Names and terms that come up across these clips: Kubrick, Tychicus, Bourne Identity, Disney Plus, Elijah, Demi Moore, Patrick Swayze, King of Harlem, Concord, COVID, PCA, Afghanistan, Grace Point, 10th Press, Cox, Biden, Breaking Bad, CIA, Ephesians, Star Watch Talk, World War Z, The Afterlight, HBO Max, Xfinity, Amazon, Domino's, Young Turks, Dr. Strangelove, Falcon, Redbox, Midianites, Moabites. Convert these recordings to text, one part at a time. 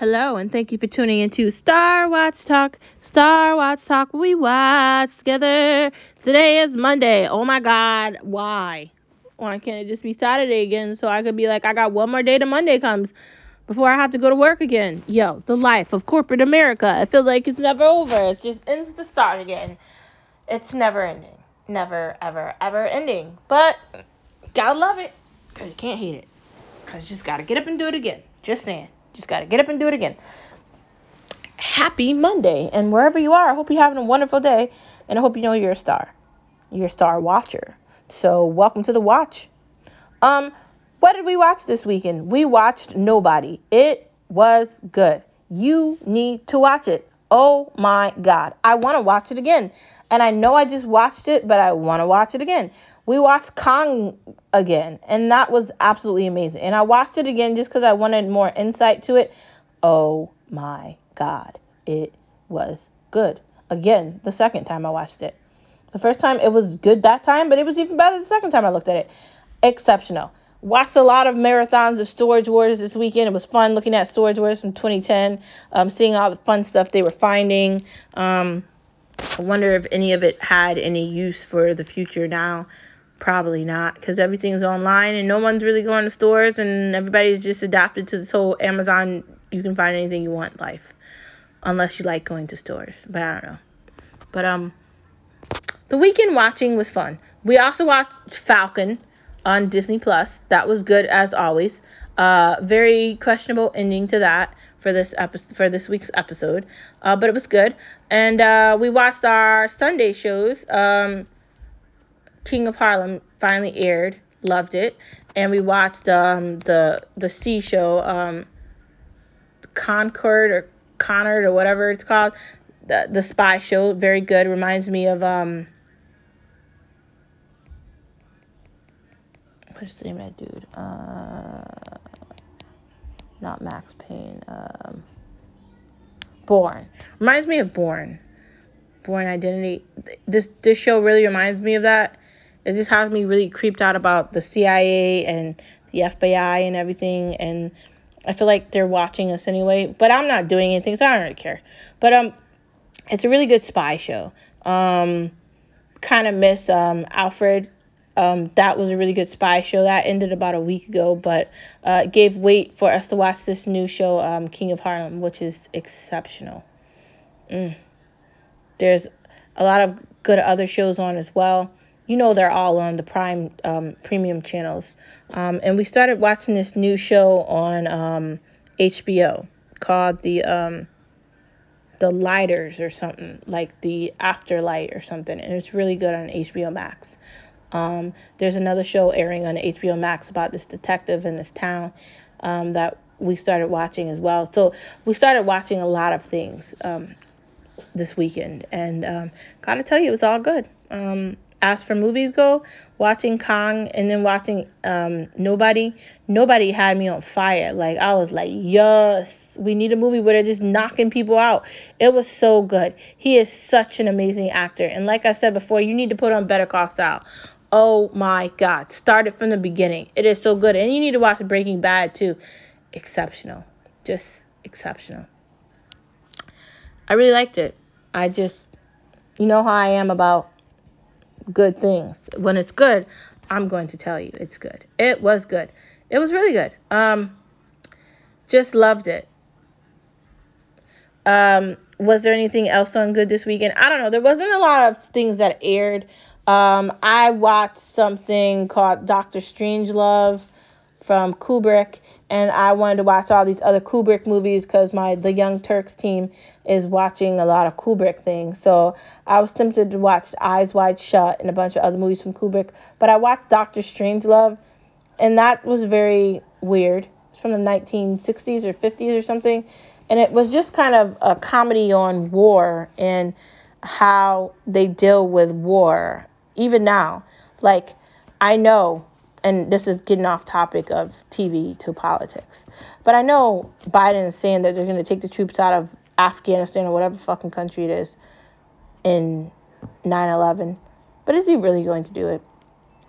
Hello, and thank you for tuning in to Star Watch Talk. Star Watch Talk, we watch together. Today is Monday. Oh my God, why? Why can't it just be Saturday again so I could be like, I got one more day till Monday comes before I have to go to work again? Yo, the life of corporate America. I feel like it's never over. It just ends the start again. It's never ending. Never, ever, ever ending. But gotta love it because you can't hate it. Because you just gotta get up and do it again. Just saying. Just got to get up and do it again. Happy Monday. And wherever you are, I hope you're having a wonderful day. And I hope you know you're a star. You're a star watcher. So welcome to the watch. What did we watch this weekend? We watched Nobody. It was good. You need to watch it. Oh my God. I want to watch it again. And I know I just watched it, but I want to watch it again. We watched Kong again, and that was absolutely amazing. And I watched it again just because I wanted more insight to it. Oh my God. It was good. Again, the second time I watched it. The first time it was good that time, but it was even better the second time I looked at it. Exceptional. Watched a lot of marathons of Storage Wars this weekend. It was fun looking at Storage Wars from 2010, seeing all the fun stuff they were finding. I wonder if any of it had any use for the future now. Probably not, because everything's online and no one's really going to stores, and everybody's just adapted to this whole Amazon, you can find anything you want life, unless you like going to stores, but I don't know. But the weekend watching was fun. We also watched Falcon on Disney Plus. That was good as always. Very questionable ending to that for this week's episode, but it was good. And we watched our Sunday shows. King of Harlem finally aired, loved it, and we watched the C show, Concord or whatever it's called, the spy show. Very good. Reminds me of what's the name of that dude? Not Max Payne. Bourne. Reminds me of Bourne. Bourne Identity. This show really reminds me of that. It just has me really creeped out about the CIA and the FBI and everything. And I feel like they're watching us anyway. But I'm not doing anything, so I don't really care. But it's a really good spy show. Kind of miss Alfred. That was a really good spy show. That ended about a week ago, but it gave weight for us to watch this new show, King of Harlem, which is exceptional. There's a lot of good other shows on as well. You know they're all on the Prime premium channels. And we started watching this new show on HBO called The Lighters or something, like The Afterlight or something. And it's really good on HBO Max. There's another show airing on HBO Max about this detective in this town that we started watching as well. So we started watching a lot of things this weekend, and gotta tell you, it was all good. As for movies go, watching Kong and then watching Nobody had me on fire. Like, I was like, yes, we need a movie where they're just knocking people out. It was so good. He is such an amazing actor. And like I said before, you need to put on Better Call Saul. Oh my God. Start it from the beginning. It is so good. And you need to watch Breaking Bad too. Exceptional. Just exceptional. I really liked it. I just, you know how I am about good things. When it's good, I'm going to tell you it's good. It was good. It was really good. Just loved it. Was there anything else on good this weekend? I don't know. There wasn't a lot of things that aired. I watched something called Dr. Strangelove from Kubrick, and I wanted to watch all these other Kubrick movies because the Young Turks team is watching a lot of Kubrick things. So I was tempted to watch Eyes Wide Shut and a bunch of other movies from Kubrick, but I watched Dr. Strangelove, and that was very weird. It's from the 1960s or 50s or something. And it was just kind of a comedy on war and how they deal with war, even now. Like, I know, and this is getting off topic of TV to politics, but I know Biden is saying that they're going to take the troops out of Afghanistan or whatever fucking country it is in 9/11. But is he really going to do it?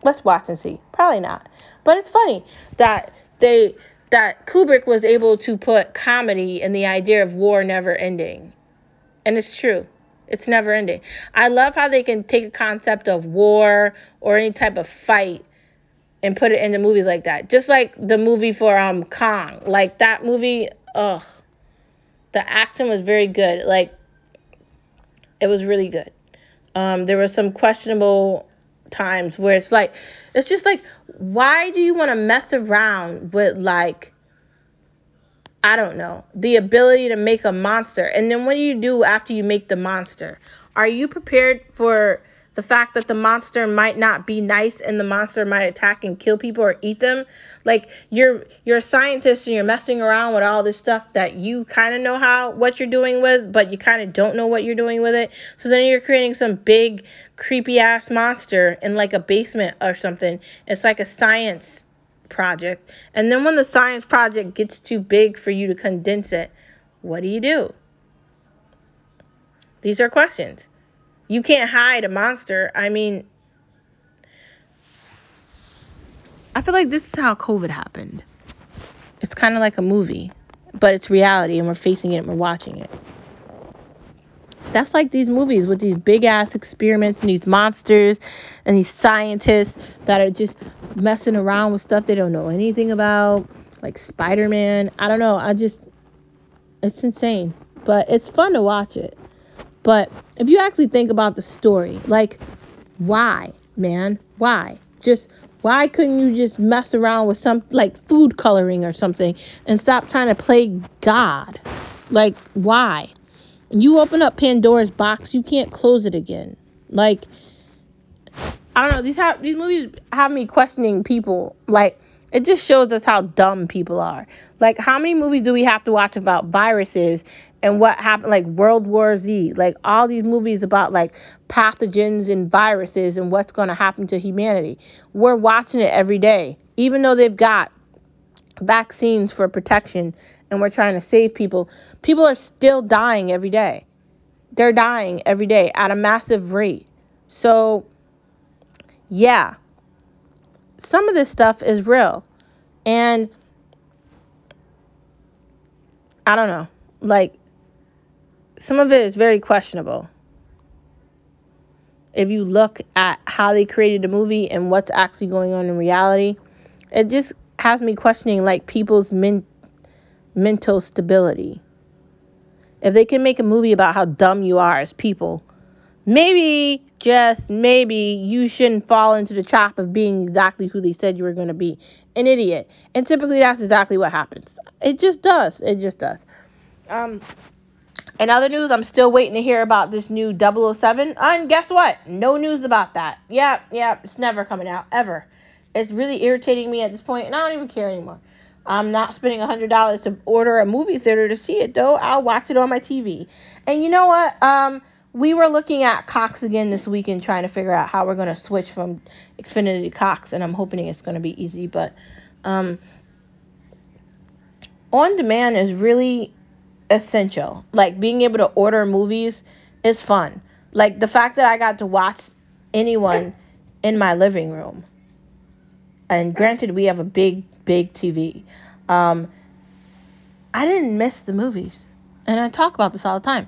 Let's watch and see. Probably not. But it's funny that they that Kubrick was able to put comedy in the idea of war never ending. And it's true. It's never ending. I love how they can take a concept of war or any type of fight and put it into movies like that. Just like the movie for Kong. Like that movie, the action was very good. Like, it was really good. There were some questionable times where it's like, it's just like, why do you want to mess around with, like, I don't know, the ability to make a monster? And then what do you do after you make the monster? Are you prepared for the fact that the monster might not be nice and the monster might attack and kill people or eat them? Like, you're a scientist and you're messing around with all this stuff that you kind of know what you're doing with, but you kind of don't know what you're doing with it. So then you're creating some big, creepy-ass monster in, like, a basement or something. It's like a science project. And then when the science project gets too big for you to condense it, what do you do? These are questions. You can't hide a monster. I mean, I feel like this is how COVID happened. It's kind of like a movie, but it's reality and we're facing it and we're watching it. That's like these movies with these big ass experiments and these monsters and these scientists that are just messing around with stuff they don't know anything about, like Spider-Man. I don't know. It's insane, but it's fun to watch it. But if you actually think about the story, like, why, man? Why? Just, why couldn't you just mess around with some, like, food coloring or something and stop trying to play God? Like, why? You open up Pandora's box, you can't close it again. Like, I don't know. These movies have me questioning people. Like, it just shows us how dumb people are. Like, how many movies do we have to watch about viruses and what happened, like World War Z, like all these movies about, like, pathogens and viruses and what's going to happen to humanity? We're watching it every day, even though they've got vaccines for protection and we're trying to save people. People are still dying every day. They're dying every day at a massive rate. So, yeah, some of this stuff is real. And I don't know, like, some of it is very questionable if you look at how they created the movie and what's actually going on in reality. It just has me questioning, like, people's mental stability. If they can make a movie about how dumb you are as people, maybe, just maybe, you shouldn't fall into the trap of being exactly who they said you were going to be, an idiot. And typically that's exactly what happens. It just does. In other news, I'm still waiting to hear about this new 007. And guess what? No news about that. Yep. It's never coming out, ever. It's really irritating me at this point, and I don't even care anymore. I'm not spending $100 to order a movie theater to see it, though. I'll watch it on my TV. And you know what? We were looking at Cox again this weekend, trying to figure out how we're going to switch from Xfinity to Cox, and I'm hoping it's going to be easy. But on demand is really essential. Like, being able to order movies is fun. Like, the fact that I got to watch anyone in my living room, and granted, we have a big TV, I didn't miss the movies. And I talk about this all the time.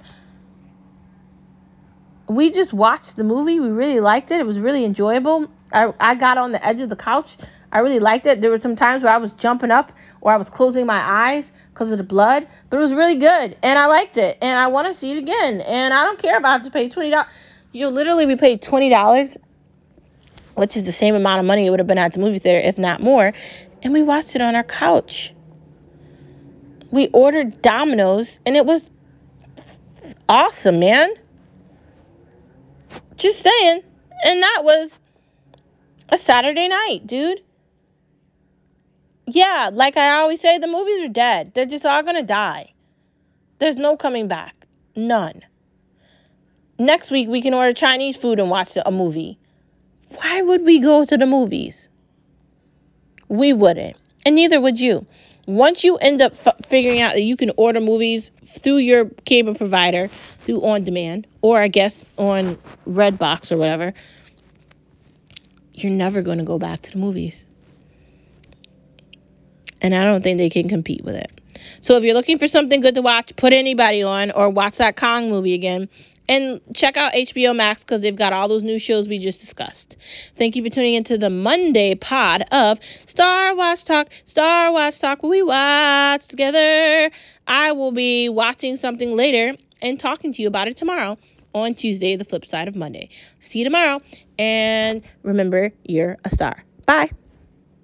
We just watched the movie. We really liked it. It was really enjoyable. I got on the edge of the couch. I really liked it. There were some times where I was jumping up or I was closing my eyes because of the blood, but it was really good and I liked it and I want to see it again. And I don't care if I have to pay $20. We paid $20, which is the same amount of money it would have been at the movie theater, if not more. And we watched it on our couch. We ordered Domino's and it was awesome, man. Just saying. And that was a Saturday night, dude. Yeah, like I always say, the movies are dead. They're just all going to die. There's no coming back. None. Next week, we can order Chinese food and watch a movie. Why would we go to the movies? We wouldn't. And neither would you. Once you end up figuring out that you can order movies through your cable provider, through on demand, or I guess on Redbox or whatever, you're never going to go back to the movies. and I don't think they can compete with it. So if you're looking for something good to watch, put anybody on, or watch that Kong movie again. And check out HBO Max because they've got all those new shows we just discussed. Thank you for tuning into the Monday pod of Star Watch Talk. Star Watch Talk, where we watch together. I will be watching something later and talking to you about it tomorrow on Tuesday, the flip side of Monday. See you tomorrow. And remember, you're a star. Bye.